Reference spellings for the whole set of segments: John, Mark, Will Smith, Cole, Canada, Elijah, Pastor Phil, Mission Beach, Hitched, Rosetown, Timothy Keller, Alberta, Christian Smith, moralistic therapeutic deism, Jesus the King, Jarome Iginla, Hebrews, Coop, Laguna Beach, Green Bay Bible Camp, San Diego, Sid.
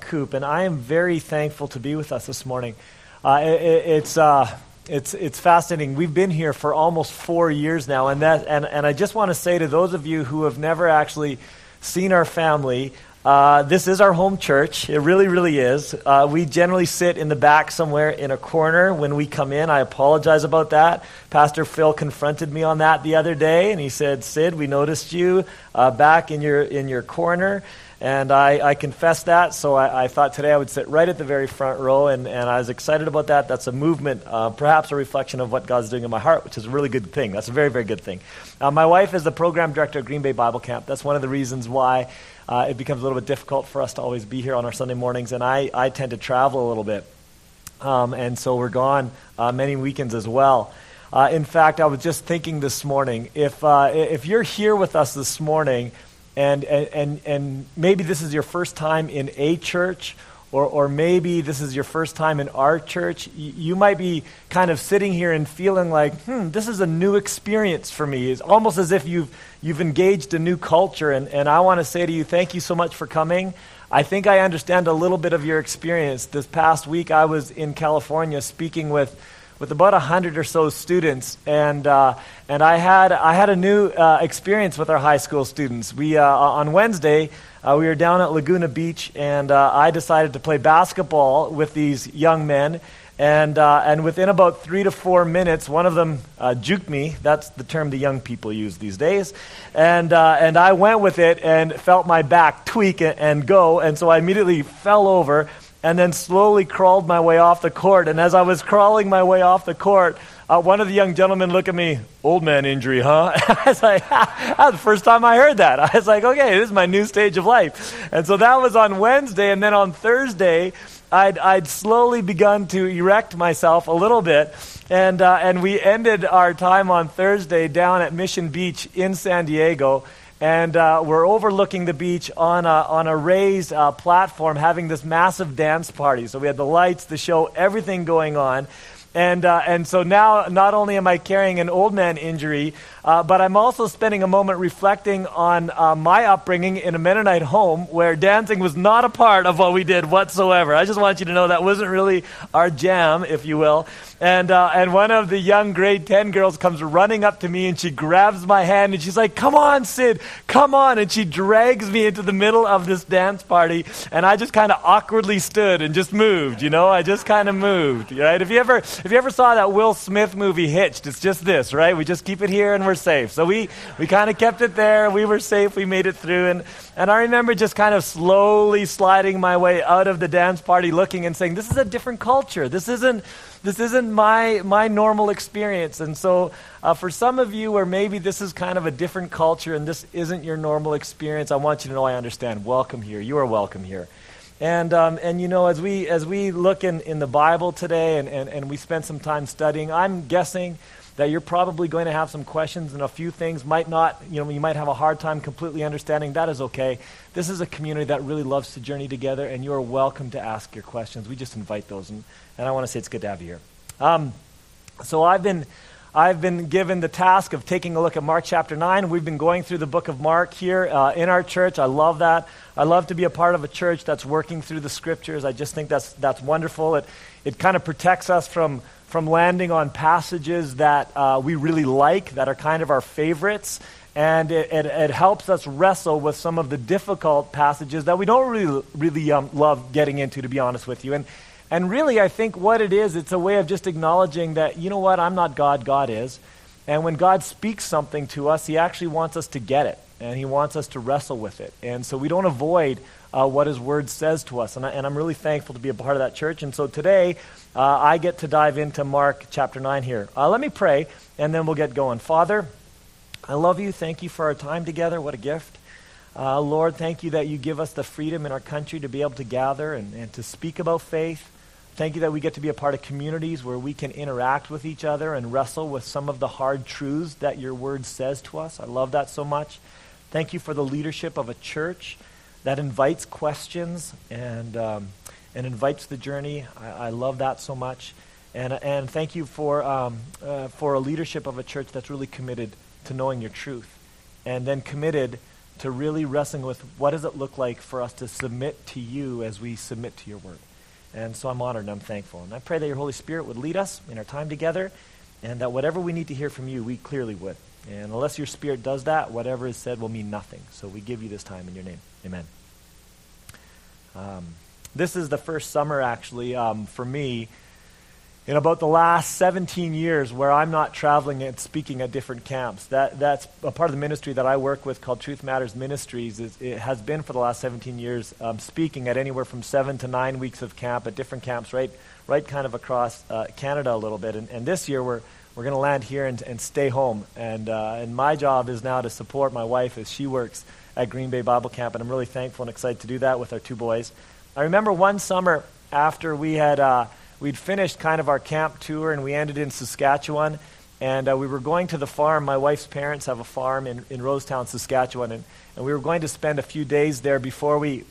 Coop, and I am very thankful to be with us this morning. It's fascinating. We've been here for almost 4 years now, and I just want to say to those of you who have never actually seen our family, this is our home church. It really, really is. We generally sit in the back somewhere in a corner when we come in. I apologize about that. Pastor Phil confronted me on that the other day, and he said, "Sid, we noticed you back in your corner." And I confess that, so I thought today I would sit right at the very front row, and I was excited about that. That's a movement, perhaps a reflection of what God's doing in my heart, which is a really good thing. That's a very, very good thing. My wife is the program director at Green Bay Bible Camp. That's one of the reasons why it becomes a little bit difficult for us to always be here on our Sunday mornings, and I tend to travel a little bit. And so we're gone many weekends as well. In fact, I was just thinking this morning, if you're here with us this morning, and maybe this is your first time in a church, or maybe this is your first time in our church, you might be kind of sitting here and feeling like, this is a new experience for me. It's almost as if you've engaged a new culture, and I want to say to you, thank you so much for coming. I think I understand a little bit of your experience. This past week, I was in California speaking with about 100 or so students, and I had a new experience with our high school students. We on Wednesday we were down at Laguna Beach, and I decided to play basketball with these young men, and within about 3 to 4 minutes, one of them juked me. That's the term the young people use these days, and I went with it and felt my back tweak and go, and so I immediately fell over. And then slowly crawled my way off the court. And as I was crawling my way off the court, one of the young gentlemen looked at me, "Old man injury, huh?" I was like, that was the first time I heard that. I was like, okay, this is my new stage of life. And so that was on Wednesday. And then on Thursday, I'd slowly begun to erect myself a little bit. And we ended our time on Thursday down at Mission Beach in San Diego. And we're overlooking the beach on a raised platform, having this massive dance party. So we had the lights, the show, everything going on. And so now, not only am I carrying an old man injury, but I'm also spending a moment reflecting on my upbringing in a Mennonite home where dancing was not a part of what we did whatsoever. I just want you to know that wasn't really our jam, if you will. And one of the young grade 10 girls comes running up to me, and she grabs my hand, and she's like, "Come on, Sid, come on." And she drags me into the middle of this dance party, and I just kind of awkwardly stood and just moved, you know? I just kind of moved, right? If you ever saw that Will Smith movie, Hitched, it's just this, right? We just keep it here and we're safe. So we kind of kept it there. We were safe. We made it through. And I remember just kind of slowly sliding my way out of the dance party, looking and saying, "This is a different culture. This isn't my normal experience." And so for some of you, or maybe this is kind of a different culture and this isn't your normal experience, I want you to know I understand. Welcome here. You are welcome here. And you know, as we look in the Bible today, and we spend some time studying, I'm guessing that you're probably going to have some questions, and a few things might not, you know, you might have a hard time completely understanding. That is okay. This is a community that really loves to journey together, and you're welcome to ask your questions. We just invite those, and I want to say it's good to have you here. So I've been given the task of taking a look at Mark chapter 9. We've been going through the book of Mark here in our church. I love that. I love to be a part of a church that's working through the scriptures. I just think that's wonderful. It kind of protects us from landing on passages that we really like, that are kind of our favorites, and it helps us wrestle with some of the difficult passages that we don't really love getting into, to be honest with you. And really, I think what it is, it's a way of just acknowledging that, you know what, I'm not God, God is. And when God speaks something to us, he actually wants us to get it, and he wants us to wrestle with it. And so we don't avoid what his word says to us. And I'm really thankful to be a part of that church. And so today, I get to dive into Mark chapter 9 here. Let me pray, and then we'll get going. Father, I love you. Thank you for our time together. What a gift. Lord, thank you that you give us the freedom in our country to be able to gather and to speak about faith. Thank you that we get to be a part of communities where we can interact with each other and wrestle with some of the hard truths that your word says to us. I love that so much. Thank you for the leadership of a church that invites questions and invites the journey. I love that so much. And thank you for a leadership of a church that's really committed to knowing your truth, and then committed to really wrestling with what does it look like for us to submit to you as we submit to your word. And so I'm honored and I'm thankful. And I pray that your Holy Spirit would lead us in our time together, and that whatever we need to hear from you, we clearly would. And unless your Spirit does that, whatever is said will mean nothing. So we give you this time in your name. Amen. This is the first summer, actually, for me, in about the last 17 years where I'm not traveling and speaking at different camps. That's a part of the ministry that I work with called Truth Matters Ministries. It has been for the last 17 years speaking at anywhere from 7 to 9 weeks of camp at different camps, right kind of across Canada a little bit. And this year we're going to land here and stay home. And my job is now to support my wife as she works at Green Bay Bible Camp. And I'm really thankful and excited to do that with our two boys. I remember one summer after we had... We'd finished kind of our camp tour, and we ended in Saskatchewan, and we were going to the farm. My wife's parents have a farm in Rosetown, Saskatchewan, and we were going to spend a few days there before we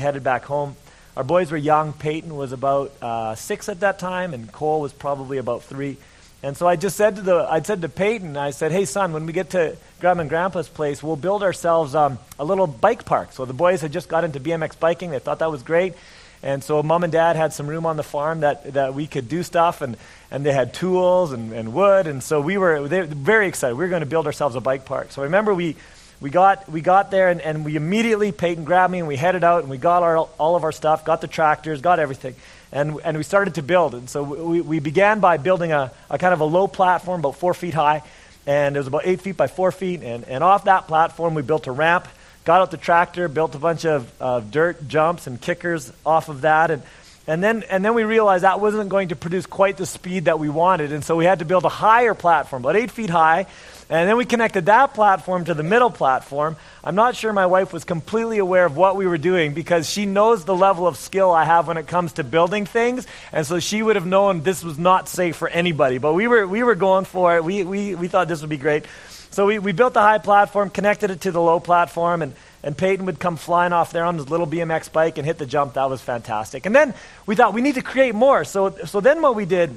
headed back home. Our boys were young. Peyton was about 6 at that time, and Cole was probably about 3. And so I just said to Peyton, I said, "Hey son, when we get to Grandma and Grandpa's place, we'll build ourselves a little bike park." So the boys had just got into BMX biking. They thought that was great. And so Mom and Dad had some room on the farm that we could do stuff, and they had tools and wood, and so they were very excited. We were going to build ourselves a bike park. So I remember we got there, and we immediately, Peyton grabbed me, and we headed out, and we got all of our stuff, got the tractors, got everything, and we started to build. And so we began by building a kind of a low platform, about 4 feet high, and it was about 8 feet by 4 feet, and off that platform we built a ramp. Got out the tractor, built a bunch of dirt jumps and kickers off of that, and then we realized that wasn't going to produce quite the speed that we wanted, and so we had to build a higher platform, about 8 feet high, and then we connected that platform to the middle platform. I'm not sure my wife was completely aware of what we were doing, because she knows the level of skill I have when it comes to building things, and so she would have known this was not safe for anybody, but we were going for it. We thought this would be great. So we built the high platform, connected it to the low platform, and Peyton would come flying off there on his little BMX bike and hit the jump. That was fantastic. And then we thought, we need to create more. So then what we did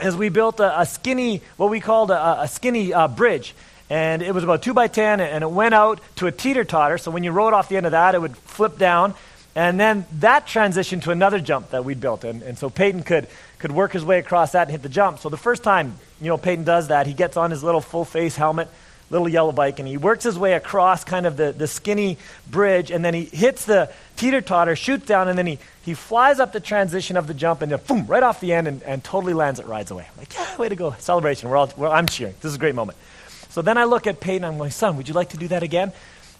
is we built a skinny, what we called a skinny bridge. And it was about 2 by 10, and it went out to a teeter-totter. So when you rode off the end of that, it would flip down. And then that transitioned to another jump that we'd built. And so Peyton could work his way across that and hit the jump. So the first time, Peyton does that, he gets on his little full-face helmet, little yellow bike, and he works his way across kind of the skinny bridge, and then he hits the teeter-totter, shoots down, and then he flies up the transition of the jump, and then boom, right off the end, and totally lands it, rides away. I'm like, yeah, way to go, celebration. I'm cheering. This is a great moment. So then I look at Peyton, I'm like, son, would you like to do that again?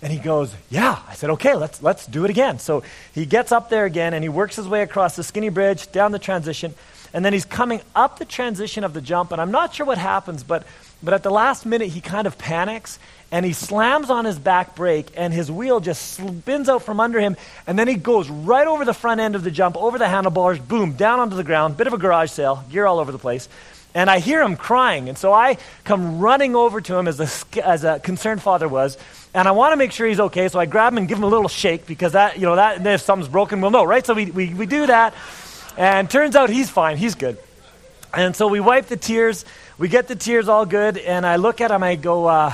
And he goes, yeah. I said, okay, let's do it again. So he gets up there again, and he works his way across the skinny bridge, down the transition, and then he's coming up the transition of the jump, and I'm not sure what happens, but at the last minute, he kind of panics, and he slams on his back brake, and his wheel just spins out from under him, and then he goes right over the front end of the jump, over the handlebars, boom, down onto the ground, bit of a garage sale, gear all over the place. And I hear him crying, and so I come running over to him as a concerned father was, and I want to make sure he's okay, so I grab him and give him a little shake, because that if something's broken, we'll know, right? So we do that, and turns out he's fine, he's good. And so we wipe the tears, we get the tears all good, and I look at him, I go,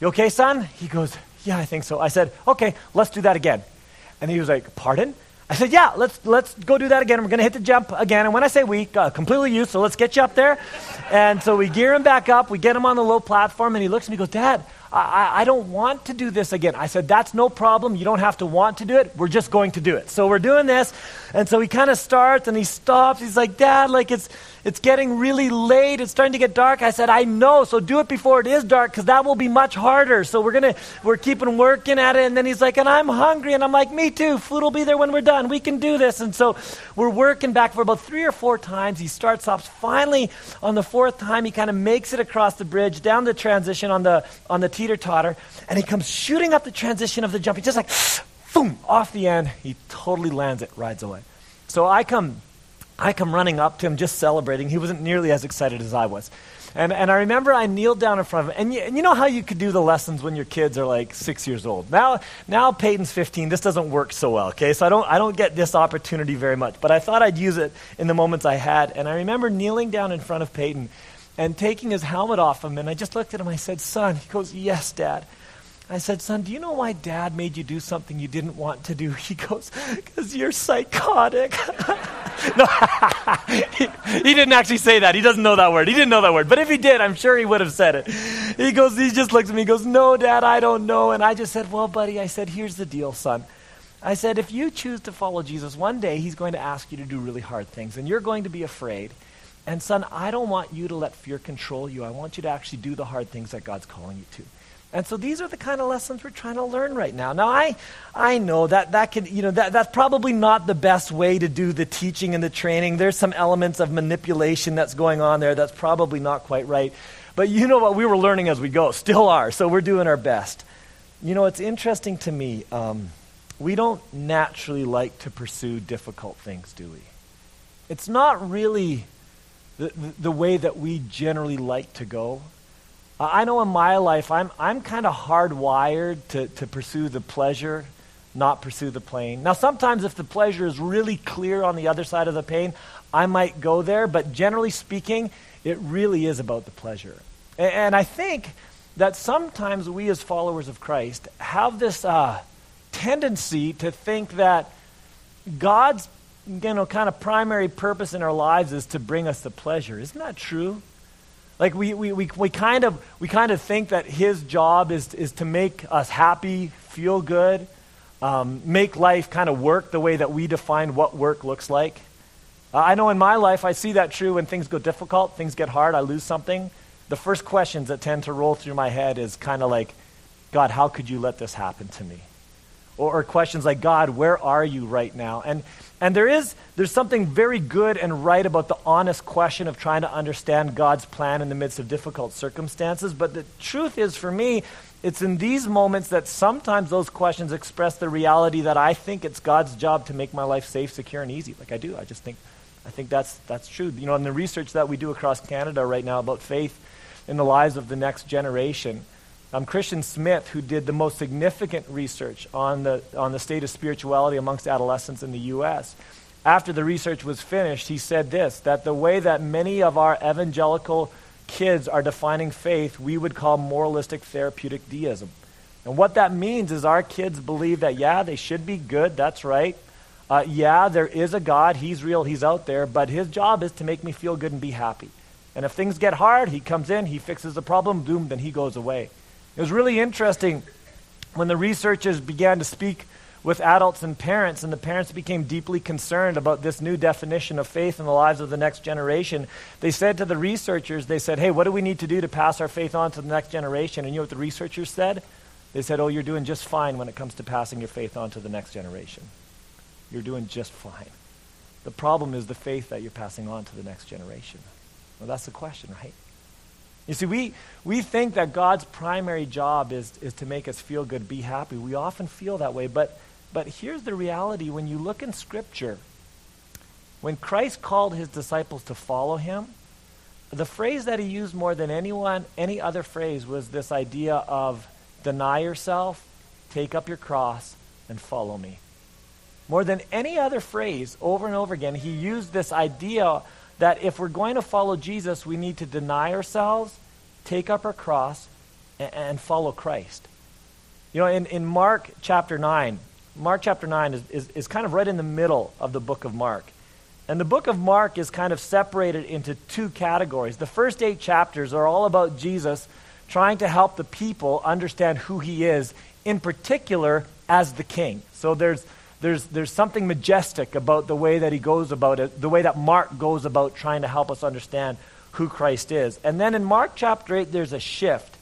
you okay, son? He goes, yeah, I think so. I said, okay, let's do that again. And he was like, pardon? I said, yeah, let's go do that again. We're going to hit the jump again. And when I say we, completely you, so let's get you up there. And so we gear him back up. We get him on the low platform, and he looks at me and goes, Dad, I don't want to do this again. I said, that's no problem. You don't have to want to do it. We're just going to do it. So we're doing this. And so he kind of starts, and he stops. He's like, Dad, like it's getting really late. It's starting to get dark. I said, I know. So do it before it is dark, because that will be much harder. So we're keeping working at it. And then he's like, and I'm hungry. And I'm like, me too. Food will be there when we're done. We can do this. And so we're working back for about 3 or 4 times. He starts, stops. Finally, on the 4th time, he kind of makes it across the bridge, down the transition on the teeter-totter. And he comes shooting up the transition of the jump. He's just like, boom, off the end. He totally lands it, rides away. So I come running up to him, just celebrating. He wasn't nearly as excited as I was. And I remember I kneeled down in front of him. And you know how you could do the lessons when your kids are like 6 years old. Now Peyton's 15. This doesn't work so well, okay? So I don't get this opportunity very much. But I thought I'd use it in the moments I had. And I remember kneeling down in front of Peyton and taking his helmet off him. And I just looked at him. I said, son. He goes, yes, Dad. I said, son, do you know why Dad made you do something you didn't want to do? He goes, because you're psychotic. No, he didn't actually say that. He doesn't know that word. He didn't know that word. But if he did, I'm sure he would have said it. He goes, he just looks at me, he goes, no, Dad, I don't know. And I just said, well, buddy, I said, here's the deal, son. I said, if you choose to follow Jesus, one day he's going to ask you to do really hard things, and you're going to be afraid. And son, I don't want you to let fear control you. I want you to actually do the hard things that God's calling you to. And so these are the kind of lessons we're trying to learn right now. Now, I know that can, you know, that's probably not the best way to do the teaching and the training. There's some elements of manipulation that's going on there that's probably not quite right. But you know what? We were learning as we go, still are. So we're doing our best. You know, it's interesting to me. We don't naturally like to pursue difficult things, do we? It's not really the way that we generally like to go. I know in my life, I'm kind of hardwired to pursue the pleasure, not pursue the pain. Now, sometimes if the pleasure is really clear on the other side of the pain, I might go there. But generally speaking, it really is about the pleasure. And I think that sometimes we as followers of Christ have this tendency to think that God's, you know, kind of primary purpose in our lives is to bring us the pleasure. Isn't that true? Like we kind of think that his job is to make us happy, feel good, make life kind of work the way that we define what work looks like. I know in my life I see that true when things go difficult, things get hard, I lose something. The first questions that tend to roll through my head is kind of like, God, how could you let this happen to me? Or questions like, God, where are you right now? And there's something very good and right about the honest question of trying to understand God's plan in the midst of difficult circumstances. But the truth is, for me, it's in these moments that sometimes those questions express the reality that I think it's God's job to make my life safe, secure, and easy. Like I do. I just think, I think that's true. You know, in the research that we do across Canada right now about faith in the lives of the next generation, Christian Smith, who did the most significant research on the state of spirituality amongst adolescents in the U.S., after the research was finished, he said this, that the way that many of our evangelical kids are defining faith, we would call moralistic therapeutic deism. And what that means is our kids believe that, yeah, they should be good, that's right. Yeah, there is a God, he's real, he's out there, but his job is to make me feel good and be happy. And if things get hard, he comes in, he fixes the problem, boom, then he goes away. It was really interesting when the researchers began to speak with adults and parents, and the parents became deeply concerned about this new definition of faith in the lives of the next generation. They said to the researchers, they said, hey, what do we need to do to pass our faith on to the next generation? And you know what the researchers said? They said, oh, you're doing just fine when it comes to passing your faith on to the next generation. You're doing just fine. The problem is the faith that you're passing on to the next generation. Well, that's the question, right? You see, we think that God's primary job is to make us feel good, be happy. We often feel that way, but here's the reality. When you look in Scripture, when Christ called his disciples to follow him, the phrase that he used more than any other phrase was this idea of deny yourself, take up your cross, and follow me. More than any other phrase, over and over again, he used this idea that if we're going to follow Jesus, we need to deny ourselves, take up our cross, and follow Christ. You know, in Mark chapter 9, Mark chapter 9 is kind of right in the middle of the book of Mark. And the book of Mark is kind of separated into two categories. The first 8 chapters are all about Jesus trying to help the people understand who he is, in particular as the king. So there's something majestic about the way that he goes about it, the way that Mark goes about trying to help us understand who Christ is. And then in Mark chapter 8, there's a shift.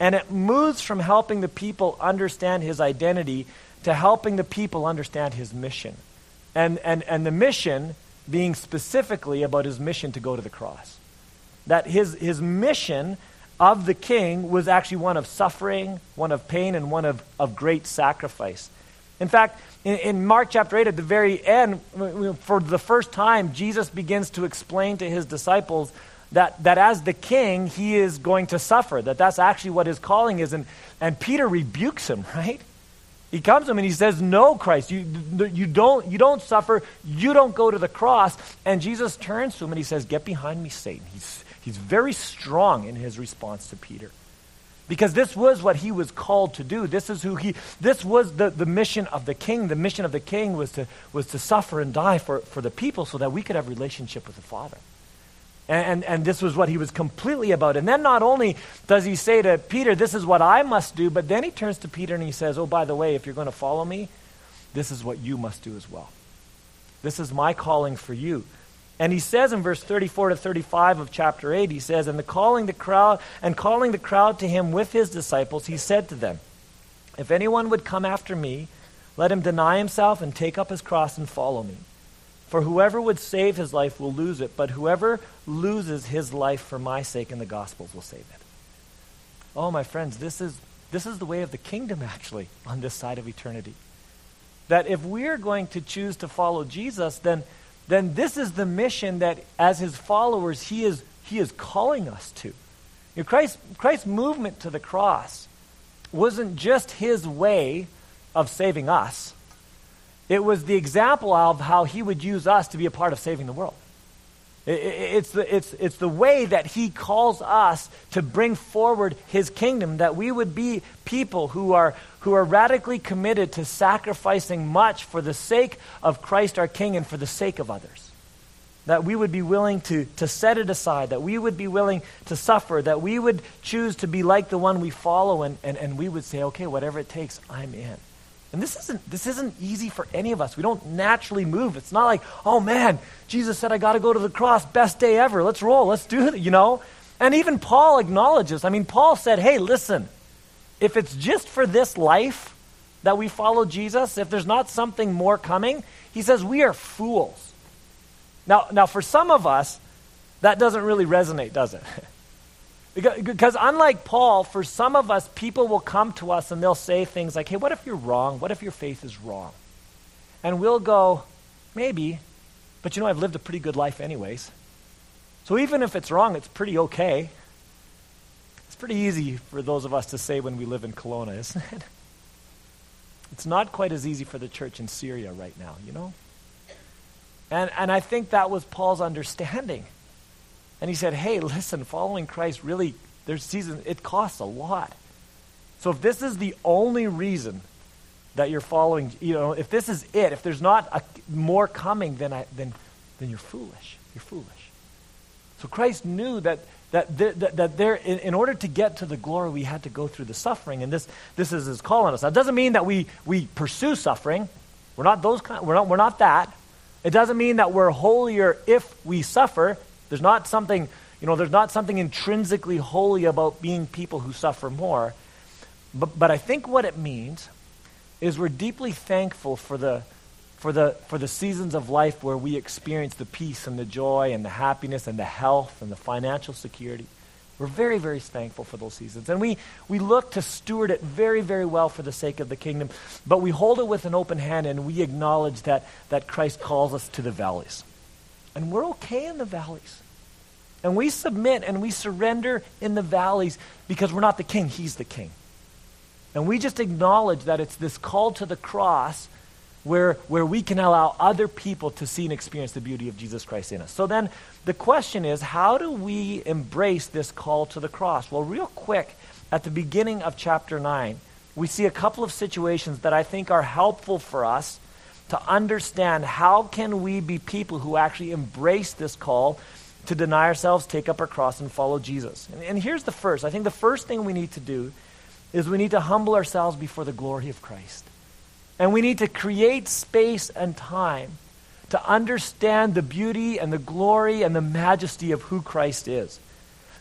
And it moves from helping the people understand his identity to helping the people understand his mission. And the mission being specifically about his mission to go to the cross. That his mission of the king was actually one of suffering, one of pain, and one of great sacrifice. In fact, in Mark chapter 8, at the very end, for the first time, Jesus begins to explain to his disciples that as the king, he is going to suffer, that's actually what his calling is. And Peter rebukes him, right? He comes to him and he says, no, Christ, you don't suffer, you don't go to the cross. And Jesus turns to him and he says, get behind me, Satan. He's very strong in his response to Peter. Because this was what he was called to do. This is who he, this was the mission of the king. The mission of the king was to suffer and die for the people so that we could have relationship with the Father. And this was what he was completely about. And then not only does he say to Peter, this is what I must do, but then he turns to Peter and he says, oh, by the way, if you're going to follow me, this is what you must do as well. This is my calling for you. And he says in verse 34 to 35 of chapter 8, he says, and calling the crowd to him with his disciples, he said to them, if anyone would come after me, let him deny himself and take up his cross and follow me. For whoever would save his life will lose it, but whoever loses his life for my sake and the gospel's will save it. Oh, my friends, this is the way of the kingdom, actually, on this side of eternity. That if we're going to choose to follow Jesus, then this is the mission that as his followers he is calling us to. You know, Christ's movement to the cross wasn't just his way of saving us. It was the example of how he would use us to be a part of saving the world. It's the way that he calls us to bring forward his kingdom, that we would be people who are radically committed to sacrificing much for the sake of Christ our King and for the sake of others. That we would be willing to set it aside, that we would be willing to suffer, that we would choose to be like the one we follow and we would say, okay, whatever it takes, I'm in. And this isn't easy for any of us. We don't naturally move. It's not like, oh man, Jesus said I got to go to the cross, best day ever. Let's roll, let's do it, you know. And even Paul acknowledges, I mean, Paul said, hey, listen, if it's just for this life that we follow Jesus, if there's not something more coming, he says we are fools. Now for some of us, that doesn't really resonate, does it? Because unlike Paul, for some of us, people will come to us and they'll say things like, hey, what if you're wrong? What if your faith is wrong? And we'll go, maybe, but you know, I've lived a pretty good life anyways. So even if it's wrong, it's pretty okay. It's pretty easy for those of us to say when we live in Kelowna, isn't it? It's not quite as easy for the church in Syria right now, you know? And I think that was Paul's understanding. And he said, hey, listen, following Christ really, there's seasons, it costs a lot. So if this is the only reason that you're following, you know, if this is it, if there's not more coming, then you're foolish. You're foolish. So Christ knew that in order to get to the glory, we had to go through the suffering, and this is his call on us. Now, it doesn't mean that we pursue suffering. We're not those kind. We're not that. It doesn't mean that we're holier if we suffer. There's not something, you know, there's not something intrinsically holy about being people who suffer more. But I think what it means is we're deeply thankful for the seasons of life where we experience the peace and the joy and the happiness and the health and the financial security. We're very, very thankful for those seasons. And we look to steward it very, very well for the sake of the kingdom. But we hold it with an open hand and we acknowledge that Christ calls us to the valleys. And we're okay in the valleys. And we submit and we surrender in the valleys because we're not the king, he's the king. And we just acknowledge that it's this call to the cross where we can allow other people to see and experience the beauty of Jesus Christ in us. So then the question is, how do we embrace this call to the cross? Well, real quick, at the beginning of chapter 9, we see a couple of situations that I think are helpful for us to understand how can we be people who actually embrace this call to deny ourselves, take up our cross, and follow Jesus. And here's the first. I think the first thing we need to do is we need to humble ourselves before the glory of Christ. And we need to create space and time to understand the beauty and the glory and the majesty of who Christ is.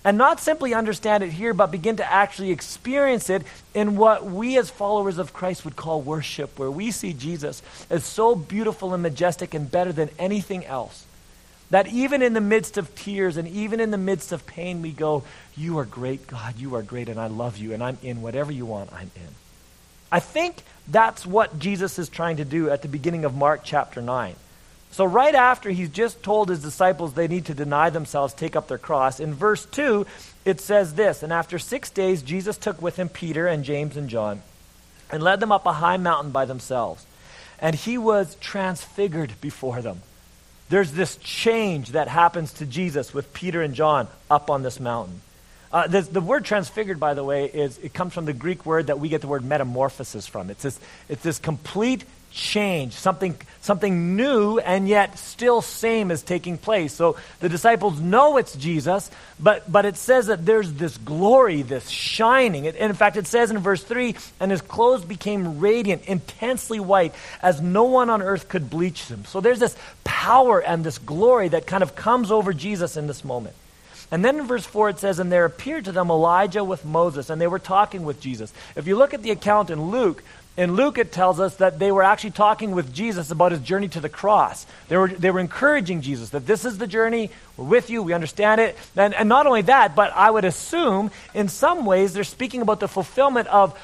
And not simply understand it here, but begin to actually experience it in what we as followers of Christ would call worship, where we see Jesus as so beautiful and majestic and better than anything else, that even in the midst of tears and even in the midst of pain, we go, you are great, God, you are great, and I love you, and I'm in whatever you want, I'm in. I think that's what Jesus is trying to do at the beginning of Mark chapter 9. So right after he's just told his disciples they need to deny themselves, take up their cross, in verse 2, it says this, and after 6 days, Jesus took with him Peter and James and John and led them up a high mountain by themselves. And he was transfigured before them. There's this change that happens to Jesus with Peter and John up on this mountain. The word transfigured, by the way, it comes from the Greek word that we get the word metamorphosis from. It's this complete change, something new and yet still same is taking place. So the disciples know it's Jesus, but it says that there's this glory, this shining. And in fact, it says in verse 3, and his clothes became radiant, intensely white, as no one on earth could bleach them. So there's this power and this glory that kind of comes over Jesus in this moment. And then in verse 4 it says, and there appeared to them Elijah with Moses, and they were talking with Jesus. If you look at the account in Luke, it tells us that they were actually talking with Jesus about his journey to the cross. They were encouraging Jesus that this is the journey, we're with you, we understand it. And not only that, but I would assume in some ways they're speaking about the fulfillment of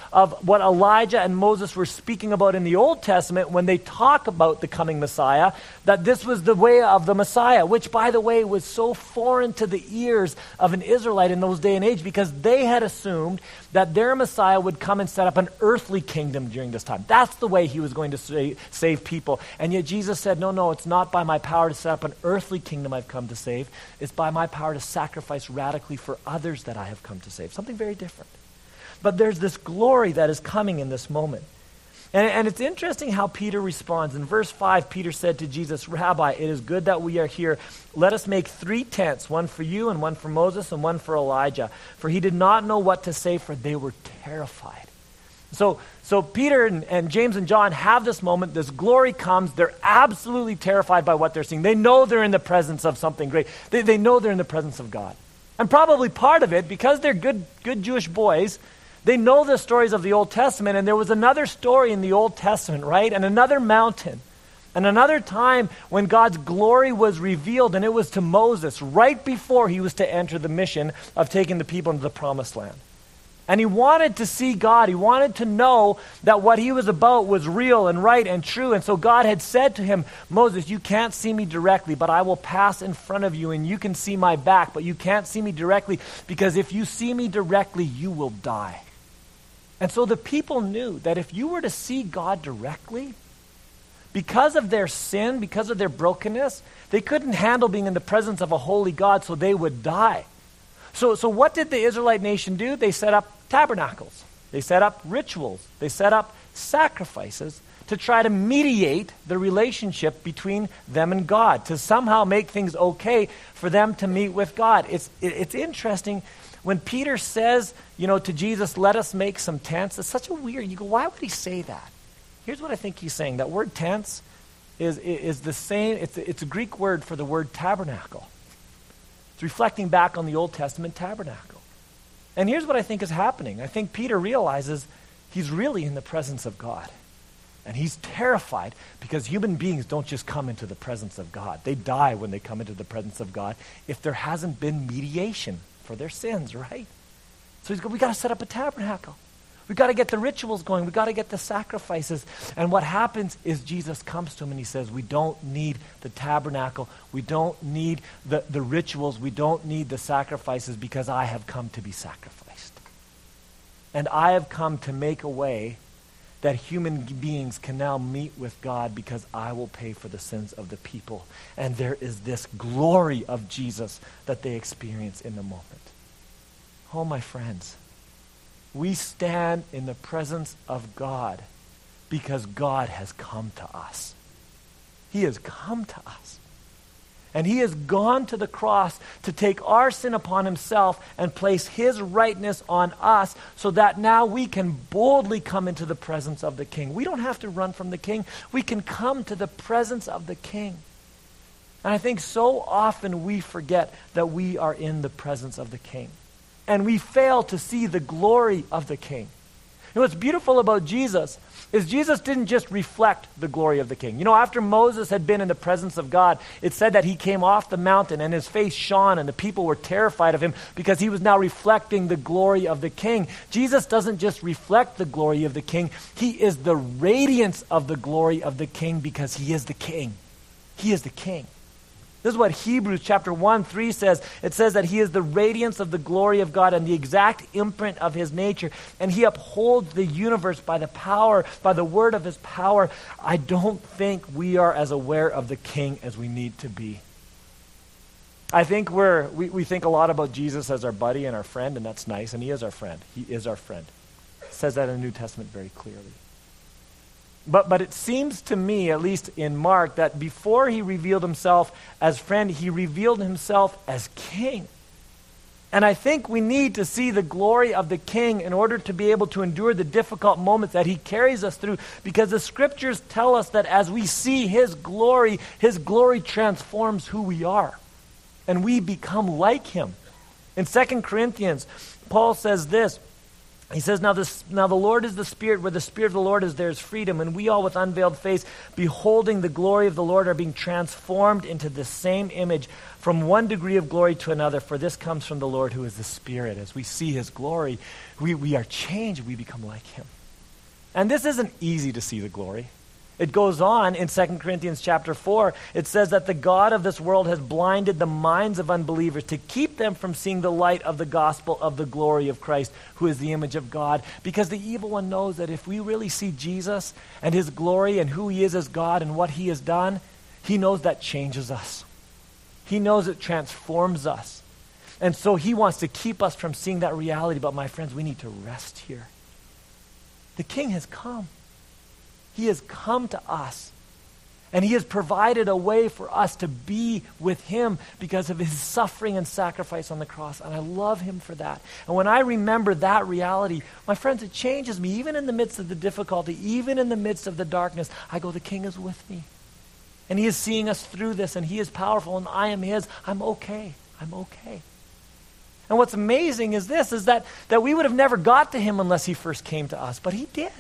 what Elijah and Moses were speaking about in the Old Testament when they talk about the coming Messiah, that this was the way of the Messiah, which, by the way, was so foreign to the ears of an Israelite in those day and age because they had assumed that their Messiah would come and set up an earthly kingdom during this time. That's the way he was going to save people. And yet Jesus said, no, it's not by my power to set up an earthly kingdom I've come to save. It's by my power to sacrifice radically for others that I have come to save. Something very different. But there's this glory that is coming in this moment. And it's interesting how Peter responds. In verse 5, Peter said to Jesus, Rabbi, it is good that we are here. Let us make 3 tents, one for you and one for Moses and one for Elijah. For he did not know what to say, for they were terrified. So Peter and James and John have this moment. This glory comes. They're absolutely terrified by what they're seeing. They know they're in the presence of something great. They know they're in the presence of God. And probably part of it, because they're good Jewish boys, they know the stories of the Old Testament, and there was another story in the Old Testament, right? And another mountain, and another time when God's glory was revealed, and it was to Moses right before he was to enter the mission of taking the people into the Promised Land. And he wanted to see God. He wanted to know that what he was about was real and right and true. And so God had said to him, Moses, you can't see me directly, but I will pass in front of you and you can see my back, but you can't see me directly because if you see me directly, you will die. And so the people knew that if you were to see God directly, because of their sin, because of their brokenness, they couldn't handle being in the presence of a holy God, so they would die. So what did the Israelite nation do? They set up tabernacles. They set up rituals. They set up sacrifices to try to mediate the relationship between them and God, to somehow make things okay for them to meet with God. It's interesting when Peter says, to Jesus, let us make some tents. It's such a weird, you go, why would he say that? Here's what I think he's saying. That word tents is the same, it's a Greek word for the word tabernacle. It's reflecting back on the Old Testament tabernacle. And here's what I think is happening. I think Peter realizes he's really in the presence of God. And he's terrified because human beings don't just come into the presence of God. They die when they come into the presence of God if there hasn't been mediation for their sins, right? So he's going, we got to set up a tabernacle. We've got to get the rituals going. We've got to get the sacrifices. And what happens is Jesus comes to him and he says, we don't need the tabernacle. We don't need the rituals. We don't need the sacrifices because I have come to be sacrificed. And I have come to make a way that human beings can now meet with God because I will pay for the sins of the people. And there is this glory of Jesus that they experience in the moment. Oh, my friends. We stand in the presence of God because God has come to us. He has come to us. And he has gone to the cross to take our sin upon himself and place his rightness on us so that now we can boldly come into the presence of the King. We don't have to run from the King. We can come to the presence of the King. And I think so often we forget that we are in the presence of the King. And we fail to see the glory of the King. And what's beautiful about Jesus is Jesus didn't just reflect the glory of the King. After Moses had been in the presence of God, it said that he came off the mountain and his face shone and the people were terrified of him because he was now reflecting the glory of the King. Jesus doesn't just reflect the glory of the King. He is the radiance of the glory of the King because he is the King. He is the King. This is what Hebrews chapter 1:3 says. It says that he is the radiance of the glory of God and the exact imprint of his nature. And he upholds the universe by the word of his power. I don't think we are as aware of the King as we need to be. I think we think a lot about Jesus as our buddy and our friend, and that's nice, and he is our friend. He is our friend. It says that in the New Testament very clearly. But it seems to me, at least in Mark, that before he revealed himself as friend, he revealed himself as king. And I think we need to see the glory of the king in order to be able to endure the difficult moments that he carries us through, because the scriptures tell us that as we see his glory transforms who we are, and we become like him. In 2 Corinthians, Paul says this. He says, now the Lord is the Spirit. Where the Spirit of the Lord is, there is freedom. And we all with unveiled face, beholding the glory of the Lord, are being transformed into the same image from one degree of glory to another. For this comes from the Lord who is the Spirit. As we see his glory, we are changed. We become like him. And this isn't easy to see the glory. It goes on in 2 Corinthians chapter 4. It says that the God of this world has blinded the minds of unbelievers to keep them from seeing the light of the gospel of the glory of Christ, who is the image of God. Because the evil one knows that if we really see Jesus and his glory and who he is as God and what he has done, he knows that changes us. He knows it transforms us. And so he wants to keep us from seeing that reality. But my friends, we need to rest here. The King has come. He has come to us, and he has provided a way for us to be with him because of his suffering and sacrifice on the cross, and I love him for that. And when I remember that reality, my friends, it changes me. Even in the midst of the difficulty, even in the midst of the darkness, I go, the King is with me, and he is seeing us through this, and he is powerful, and I am his. I'm okay. I'm okay. And what's amazing is this, is that we would have never got to him unless he first came to us, but he did.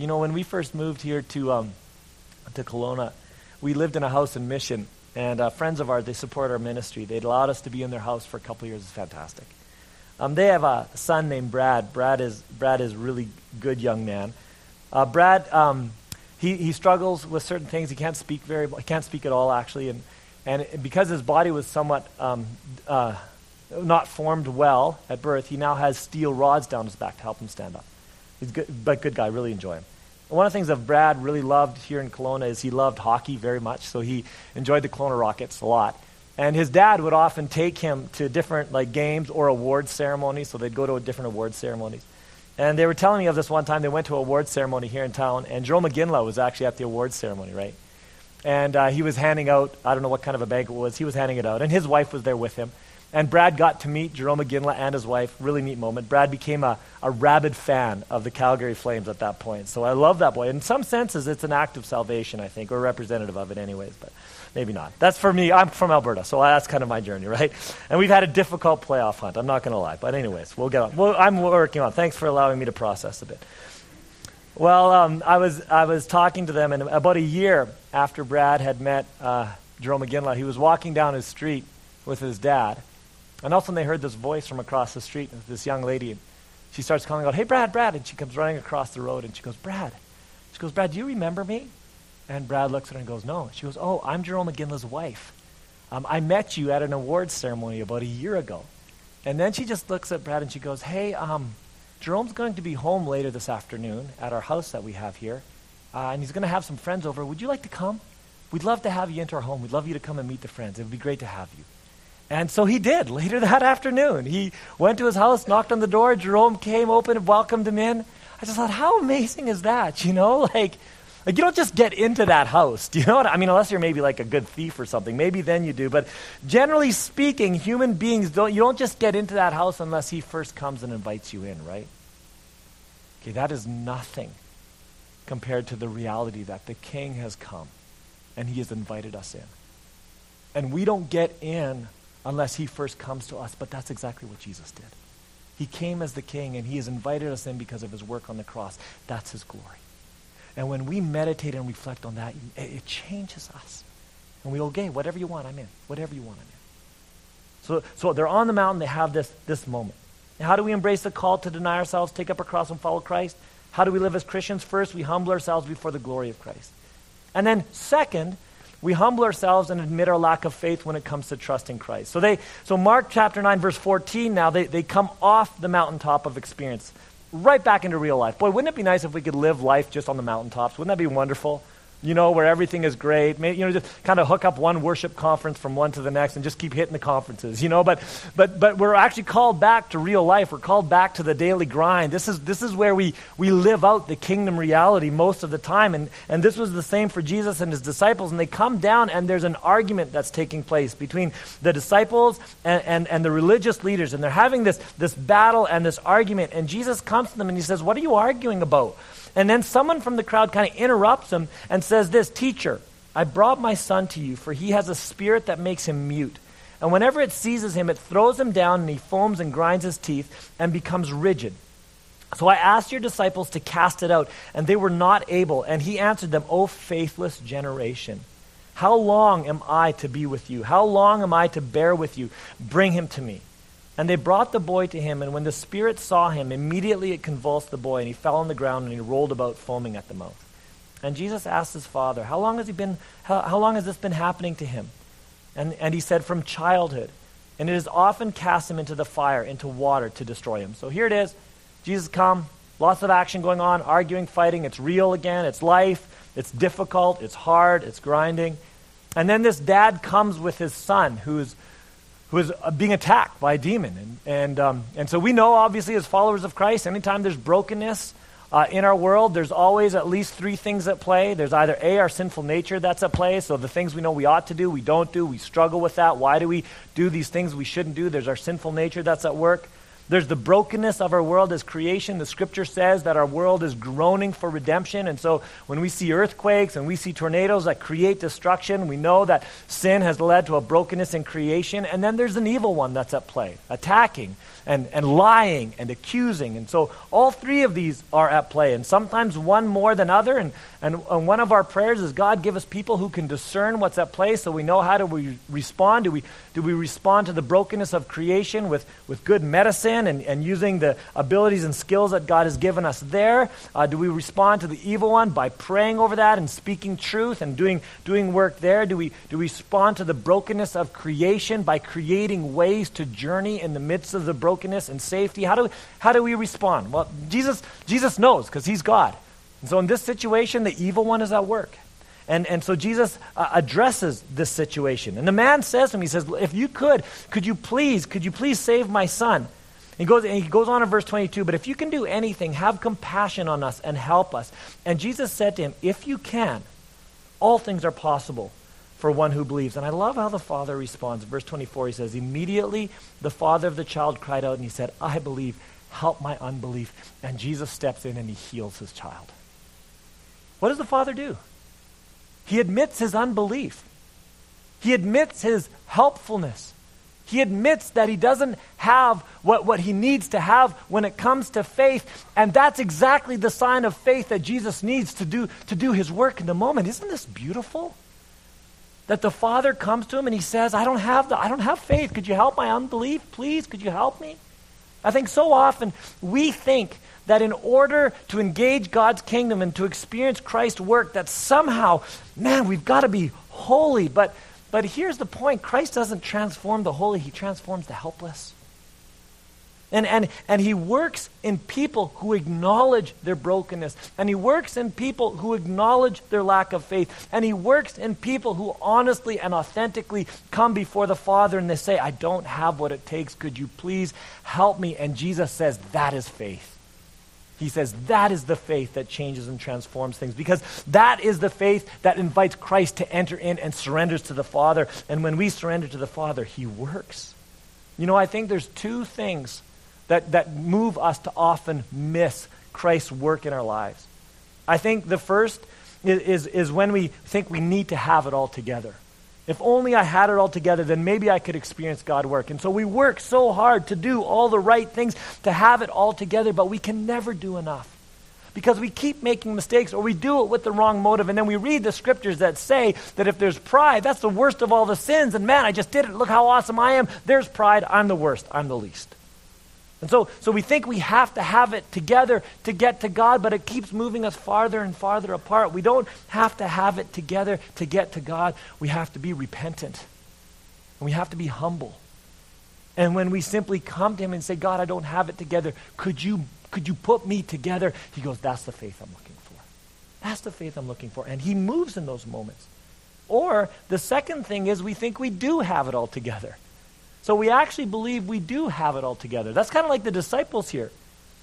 You know, when we first moved here to Kelowna, we lived in a house in Mission, and friends of ours, they support our ministry. They allowed us to be in their house for a couple of years. It's fantastic. They have a son named Brad. Brad is a really good young man. Brad, he struggles with certain things. He can't speak at all actually, and because his body was somewhat not formed well at birth, he now has steel rods down his back to help him stand up. He's good, but good guy. Really enjoy him. And one of the things that Brad really loved here in Kelowna is he loved hockey very much, so he enjoyed the Kelowna Rockets a lot. And his dad would often take him to different games or award ceremonies, so they'd go to different award ceremonies. And they were telling me of this one time. They went to an award ceremony here in town, and Jarome Iginla was actually at the award ceremony, right? And he was handing out, I don't know what kind of a banquet it was, he was handing it out, and his wife was there with him. And Brad got to meet Jarome Iginla and his wife. Really neat moment. Brad became a rabid fan of the Calgary Flames at that point. So I love that boy. In some senses, it's an act of salvation, I think, or representative of it anyways, but maybe not. That's for me. I'm from Alberta, so that's kind of my journey, right? And we've had a difficult playoff hunt. I'm not going to lie, but anyways, we'll get on. Well, I'm working on. Thanks for allowing me to process a bit. Well, I was talking to them, and about a year after Brad had met Jarome Iginla, he was walking down his street with his dad. And all of a sudden they heard this voice from across the street, and this young lady, and she starts calling out, "Hey, Brad, Brad." And she comes running across the road, and she goes, "Brad." She goes, "Brad, do you remember me?" And Brad looks at her and goes, "No." She goes, "Oh, I'm Jarome Iginla's wife. I met you at an awards ceremony about a year ago." And then she just looks at Brad and she goes, "Hey, Jerome's going to be home later this afternoon at our house that we have here, and he's going to have some friends over. Would you like to come? We'd love to have you into our home. We'd love you to come and meet the friends. It would be great to have you." And so he did. Later that afternoon, he went to his house, knocked on the door. Jarome came, opened, welcomed him in. I just thought, how amazing is that? You know, like you don't just get into that house. Do you know what I mean? Unless you're maybe like a good thief or something. Maybe then you do. But generally speaking, human beings you don't just get into that house unless he first comes and invites you in, right? Okay, that is nothing compared to the reality that the King has come and he has invited us in. And we don't get in unless he first comes to us. But that's exactly what Jesus did. He came as the King, and he has invited us in because of his work on the cross. That's his glory. And when we meditate and reflect on that, it changes us. And we go, okay, whatever you want, I'm in. Whatever you want, I'm in. So they're on the mountain, they have this moment. Now, how do we embrace the call to deny ourselves, take up our cross, and follow Christ? How do we live as Christians? First, we humble ourselves before the glory of Christ. And then second, we humble ourselves and admit our lack of faith when it comes to trusting Christ. So Mark chapter 9, verse 14, now they come off the mountaintop of experience right back into real life. Boy, wouldn't it be nice if we could live life just on the mountaintops? Wouldn't that be wonderful? you know, where everything is great. Maybe, you know, just kind of hook up one worship conference from one to the next and just keep hitting the conferences, you know. But we're actually called back to real life. We're called back to the daily grind. This is where we live out the kingdom reality most of the time. And this was the same for Jesus and his disciples. And they come down and there's an argument that's taking place between the disciples and the religious leaders. And they're having this battle and this argument. And Jesus comes to them and he says, "What are you arguing about?" And then someone from the crowd kind of interrupts him and says this, "Teacher, I brought my son to you, for he has a spirit that makes him mute. And whenever it seizes him, it throws him down, and he foams and grinds his teeth and becomes rigid. So I asked your disciples to cast it out, and they were not able. And he answered them, 'O faithless generation, how long am I to be with you? How long am I to bear with you? Bring him to me.' And they brought the boy to him, and when the spirit saw him, immediately it convulsed the boy, and he fell on the ground, and he rolled about, foaming at the mouth. And Jesus asked his father, 'How long has he been? How long has this been happening to him?' And he said, 'From childhood, and it has often cast him into the fire, into water, to destroy him.'" So here it is. Jesus come, lots of action going on, arguing, fighting. It's real again. It's life. It's difficult. It's hard. It's grinding. And then this dad comes with his son, who is being attacked by a demon. And so we know, obviously, as followers of Christ, anytime there's brokenness in our world, there's always at least three things at play. There's either A, our sinful nature that's at play, so the things we know we ought to do, we don't do, we struggle with that. Why do we do these things we shouldn't do? There's our sinful nature that's at work. There's the brokenness of our world as creation. The scripture says that our world is groaning for redemption. And so when we see earthquakes and we see tornadoes that create destruction, we know that sin has led to a brokenness in creation. And then there's an evil one that's at play, attacking and lying and accusing. And so all three of these are at play, and sometimes one more than other. And one of our prayers is, God, give us people who can discern what's at play so we know how do we respond. Do we respond to the brokenness of creation with good medicine and using the abilities and skills that God has given us there? Do we respond to the evil one by praying over that and speaking truth and doing work there? Do we respond to the brokenness of creation by creating ways to journey in the midst of the brokenness and safety? How do we respond? Well, Jesus knows, because he's God. And so in this situation, the evil one is at work. And so Jesus addresses this situation. And the man says to him, he says, "If you could you please save my son?" He goes on in verse 22, "But if you can do anything, have compassion on us and help us." And Jesus said to him, "If you can, all things are possible for one who believes." And I love how the father responds. Verse 24, he says, "Immediately the father of the child cried out and he said, 'I believe, help my unbelief.'" And Jesus steps in and he heals his child. What does the father do? He admits his unbelief. He admits his helpfulness. He admits that he doesn't have what he needs to have when it comes to faith. And that's exactly the sign of faith that Jesus needs to do his work in the moment. Isn't this beautiful? That the Father comes to him and he says, I don't have faith. Could you help my unbelief, please? Could you help me? I think so often we think that in order to engage God's kingdom and to experience Christ's work, that somehow, man, we've got to be holy. But here's the point. Christ doesn't transform the holy. He transforms the helpless. And he works in people who acknowledge their brokenness. And he works in people who acknowledge their lack of faith. And he works in people who honestly and authentically come before the Father and they say, "I don't have what it takes. Could you please help me?" And Jesus says, that is faith. He says that is the faith that changes and transforms things, because that is the faith that invites Christ to enter in and surrenders to the Father. And when we surrender to the Father, he works. You know, I think there's two things that move us to often miss Christ's work in our lives. I think the first is when we think we need to have it all together. If only I had it all together, then maybe I could experience God work. And so we work so hard to do all the right things, to have it all together, but we can never do enough because we keep making mistakes, or we do it with the wrong motive. And then we read the scriptures that say that if there's pride, that's the worst of all the sins. And man, I just did it. Look how awesome I am. There's pride. I'm the worst. I'm the least. And so we think we have to have it together to get to God, but it keeps moving us farther and farther apart. We don't have to have it together to get to God. We have to be repentant, and we have to be humble. And when we simply come to him and say, "God, I don't have it together. Could you put me together?" He goes, "That's the faith I'm looking for." That's the faith I'm looking for. And he moves in those moments. Or the second thing is we think we do have it all together. So we actually believe we do have it all together. That's kind of like the disciples here.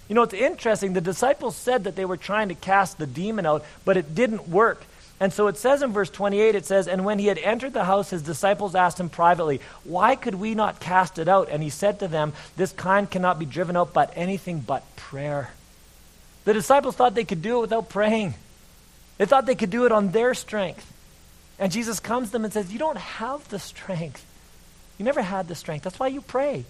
You know, it's interesting. The disciples said that they were trying to cast the demon out, but it didn't work. And so it says in verse 28, it says, "And when he had entered the house, his disciples asked him privately, 'Why could we not cast it out?' And he said to them, 'This kind cannot be driven out by anything but prayer.'" The disciples thought they could do it without praying. They thought they could do it on their strength. And Jesus comes to them and says, "You don't have the strength. You never had the strength. That's why you pray."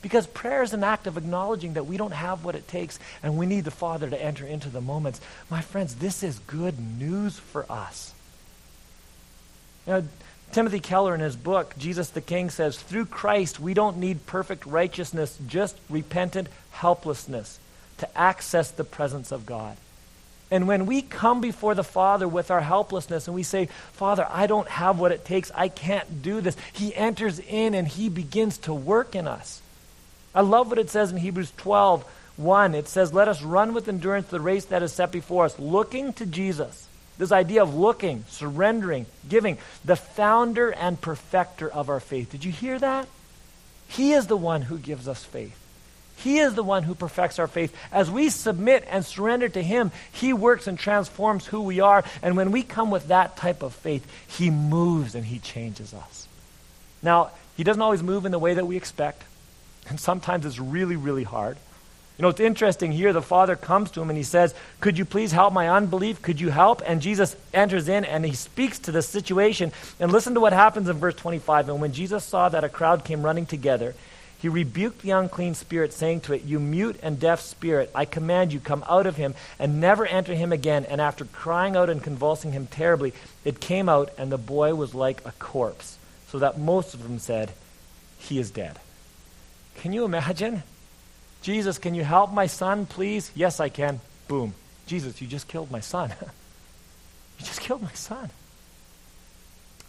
Because prayer is an act of acknowledging that we don't have what it takes and we need the Father to enter into the moments. My friends, this is good news for us. You know, Timothy Keller in his book, Jesus the King, says, "Through Christ, we don't need perfect righteousness, just repentant helplessness to access the presence of God." And when we come before the Father with our helplessness and we say, "Father, I don't have what it takes. I can't do this," he enters in and he begins to work in us. I love what it says in Hebrews 12:1. It says, "Let us run with endurance the race that is set before us, looking to Jesus." This idea of looking, surrendering, giving, the founder and perfecter of our faith. Did you hear that? He is the one who gives us faith. He is the one who perfects our faith. As we submit and surrender to him, he works and transforms who we are. And when we come with that type of faith, he moves and he changes us. Now, he doesn't always move in the way that we expect. And sometimes it's really, really hard. You know, it's interesting here. The Father comes to him and he says, "Could you please help my unbelief? Could you help?" And Jesus enters in and he speaks to the situation. And listen to what happens in verse 25. "And when Jesus saw that a crowd came running together, he rebuked the unclean spirit, saying to it, 'You mute and deaf spirit, I command you, come out of him and never enter him again.' And after crying out and convulsing him terribly, it came out, and the boy was like a corpse, so that most of them said, 'He is dead.'" Can you imagine? "Jesus, can you help my son, please?" "Yes, I can." Boom. "Jesus, you just killed my son." You just killed my son.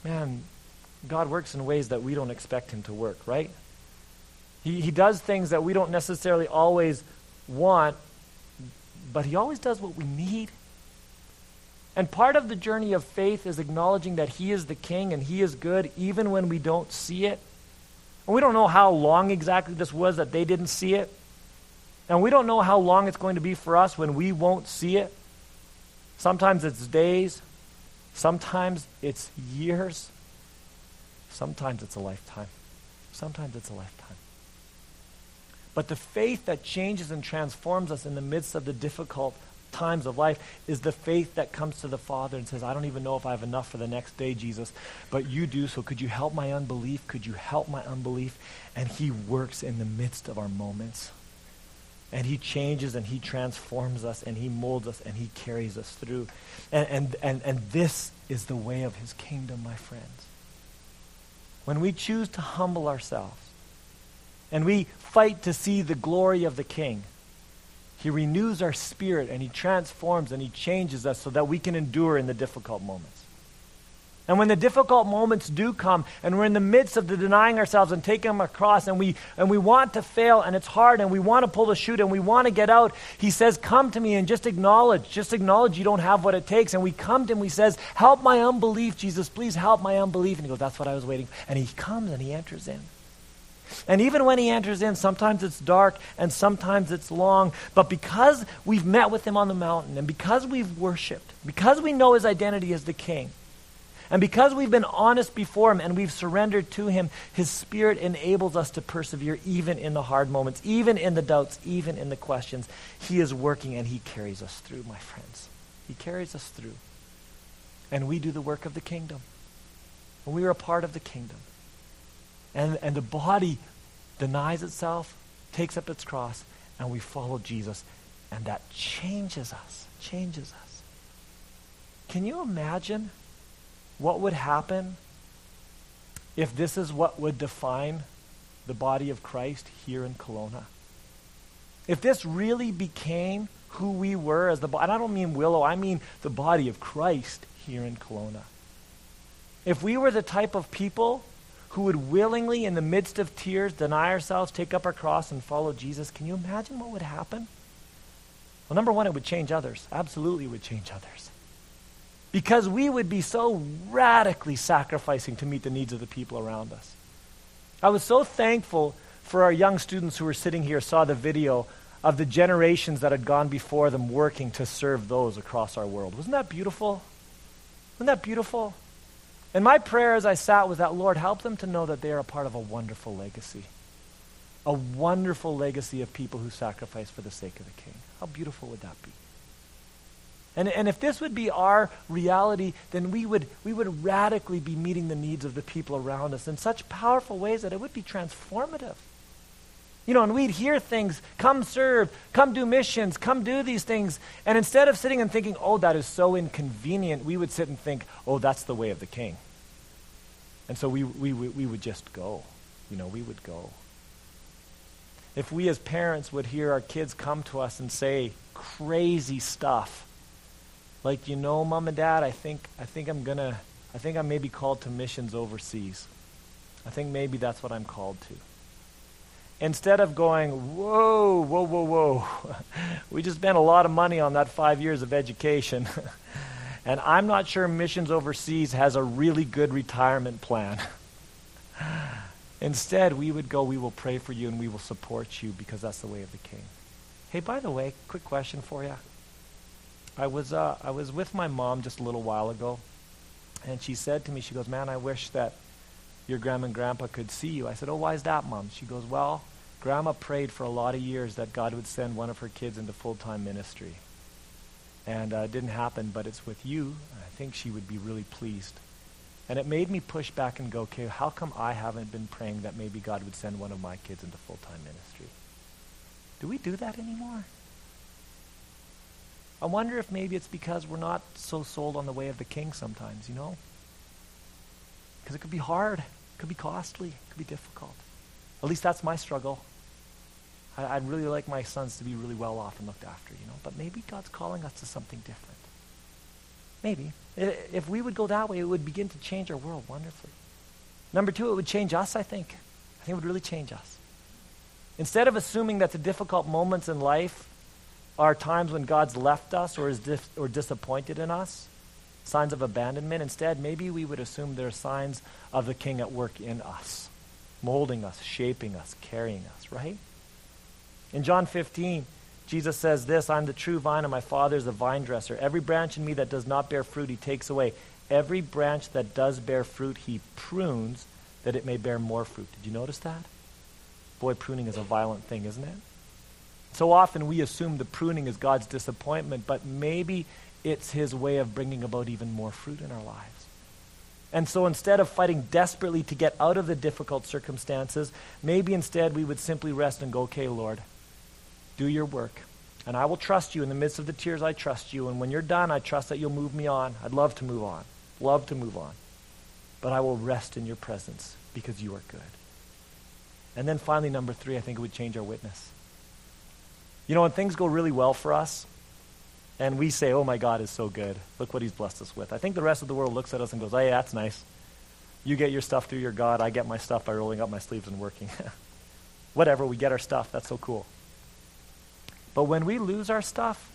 Man, God works in ways that we don't expect him to work, right? He does things that we don't necessarily always want, but he always does what we need. And part of the journey of faith is acknowledging that he is the King and he is good even when we don't see it. And we don't know how long exactly this was that they didn't see it. And we don't know how long it's going to be for us when we won't see it. Sometimes it's days. Sometimes it's years. Sometimes it's a lifetime. Sometimes it's a lifetime. But the faith that changes and transforms us in the midst of the difficult times of life is the faith that comes to the Father and says, "I don't even know if I have enough for the next day, Jesus, but you do, so could you help my unbelief? Could you help my unbelief?" And he works in the midst of our moments. And he changes and he transforms us and he molds us and he carries us through. And this is the way of his kingdom, my friends. When we choose to humble ourselves, and we fight to see the glory of the King, he renews our spirit and he transforms and he changes us so that we can endure in the difficult moments. And when the difficult moments do come and we're in the midst of the denying ourselves and taking our cross and we want to fail and it's hard and we want to pull the chute and we want to get out, he says, "Come to me and just acknowledge you don't have what it takes." And we come to him, we says, "Help my unbelief, Jesus, please help my unbelief." And he goes, "That's what I was waiting for." And he comes and he enters in. And even when he enters in, sometimes it's dark and sometimes it's long. But because we've met with him on the mountain and because we've worshiped, because we know his identity as the King, and because we've been honest before him and we've surrendered to him, his spirit enables us to persevere even in the hard moments, even in the doubts, even in the questions. He is working and he carries us through, my friends. He carries us through. And we do the work of the kingdom. And we are a part of the kingdom. And the body denies itself, takes up its cross, and we follow Jesus. And that changes us. Can you imagine what would happen if this is what would define the body of Christ here in Kelowna? If this really became who we were as the body, and I don't mean Willow, I mean the body of Christ here in Kelowna. If we were the type of people who would willingly, in the midst of tears, deny ourselves, take up our cross, and follow Jesus, can you imagine what would happen? Well, number one, it would change others. Absolutely, it would change others. because we would be so radically sacrificing to meet the needs of the people around us. I was so thankful for our young students who were sitting here saw the video of the generations that had gone before them working to serve those across our world. Wasn't that beautiful? Wasn't that beautiful? And my prayer as I sat was that, Lord, help them to know that they are a part of a wonderful legacy of people who sacrifice for the sake of the King. How beautiful would that be? And if this would be our reality, then we would radically be meeting the needs of the people around us in such powerful ways that it would be transformative. You know, and we'd hear things, come serve, come do missions, come do these things. And instead of sitting and thinking, oh, that is so inconvenient, we would sit and think, oh, that's the way of the King. And so we would just go. You know, we would go. If we as parents would hear our kids come to us and say crazy stuff, like, you know, Mom and Dad, I think I'm maybe called to missions overseas. I think maybe that's what I'm called to. Instead of going, whoa, whoa, whoa, whoa, we just spent a lot of money on that 5 years of education, and I'm not sure missions overseas has a really good retirement plan. Instead, we would go, we will pray for you and we will support you because that's the way of the King. Hey, by the way, quick question for you. I was with my mom just a little while ago, and she said to me, she goes, man, I wish that your grandma and grandpa could see you. I said, oh, why is that, Mom? She goes, well, Grandma prayed for a lot of years that God would send one of her kids into full-time ministry. And it didn't happen, but it's with you. I think she would be really pleased. And it made me push back and go, okay, how come I haven't been praying that maybe God would send one of my kids into full-time ministry? Do we do that anymore? I wonder if maybe it's because we're not so sold on the way of the King sometimes, you know? Because it could be hard, it could be costly, it could be difficult. At least that's my struggle. I'd really like my sons to be really well off and looked after, you know. But maybe God's calling us to something different. Maybe. If we would go that way, it would begin to change our world wonderfully. Number two, it would change us, I think. I think it would really change us. Instead of assuming that the difficult moments in life are times when God's left us or is disappointed in us, signs of abandonment. Instead, maybe we would assume there are signs of the King at work in us, molding us, shaping us, carrying us, right? In John 15, Jesus says this, I'm the true vine and my Father is the vine dresser. Every branch in me that does not bear fruit, he takes away. Every branch that does bear fruit, he prunes that it may bear more fruit. Did you notice that? Boy, pruning is a violent thing, isn't it? So often we assume the pruning is God's disappointment, but maybe it's his way of bringing about even more fruit in our lives. And so instead of fighting desperately to get out of the difficult circumstances, maybe instead we would simply rest and go, okay, Lord, do your work. And I will trust you. In the midst of the tears, I trust you. And when you're done, I trust that you'll move me on. I'd love to move on. Love to move on. But I will rest in your presence because you are good. And then finally, number three, I think it would change our witness. You know, when things go really well for us, and we say, oh, my God is so good. Look what he's blessed us with. I think the rest of the world looks at us and goes, hey, that's nice. You get your stuff through your God. I get my stuff by rolling up my sleeves and working. Whatever, we get our stuff. That's so cool. But when we lose our stuff,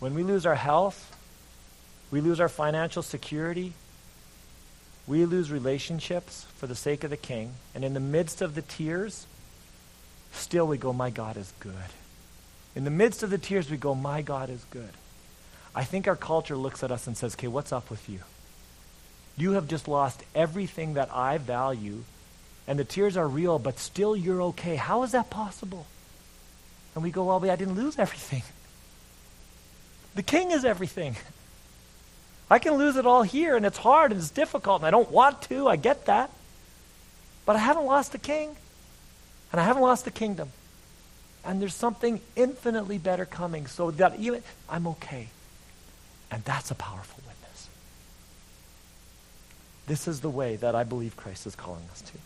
when we lose our health, we lose our financial security, we lose relationships for the sake of the King, and in the midst of the tears, still we go, my God is good. In the midst of the tears, we go, my God is good. I think our culture looks at us and says, okay, what's up with you? You have just lost everything that I value, and the tears are real, but still you're okay. How is that possible? And we go, well, I didn't lose everything. The King is everything. I can lose it all here, and it's hard, and it's difficult, and I don't want to. I get that. But I haven't lost the King. And I haven't lost the kingdom. And there's something infinitely better coming so that even I'm okay. And that's a powerful witness. This is the way that I believe Christ is calling us to.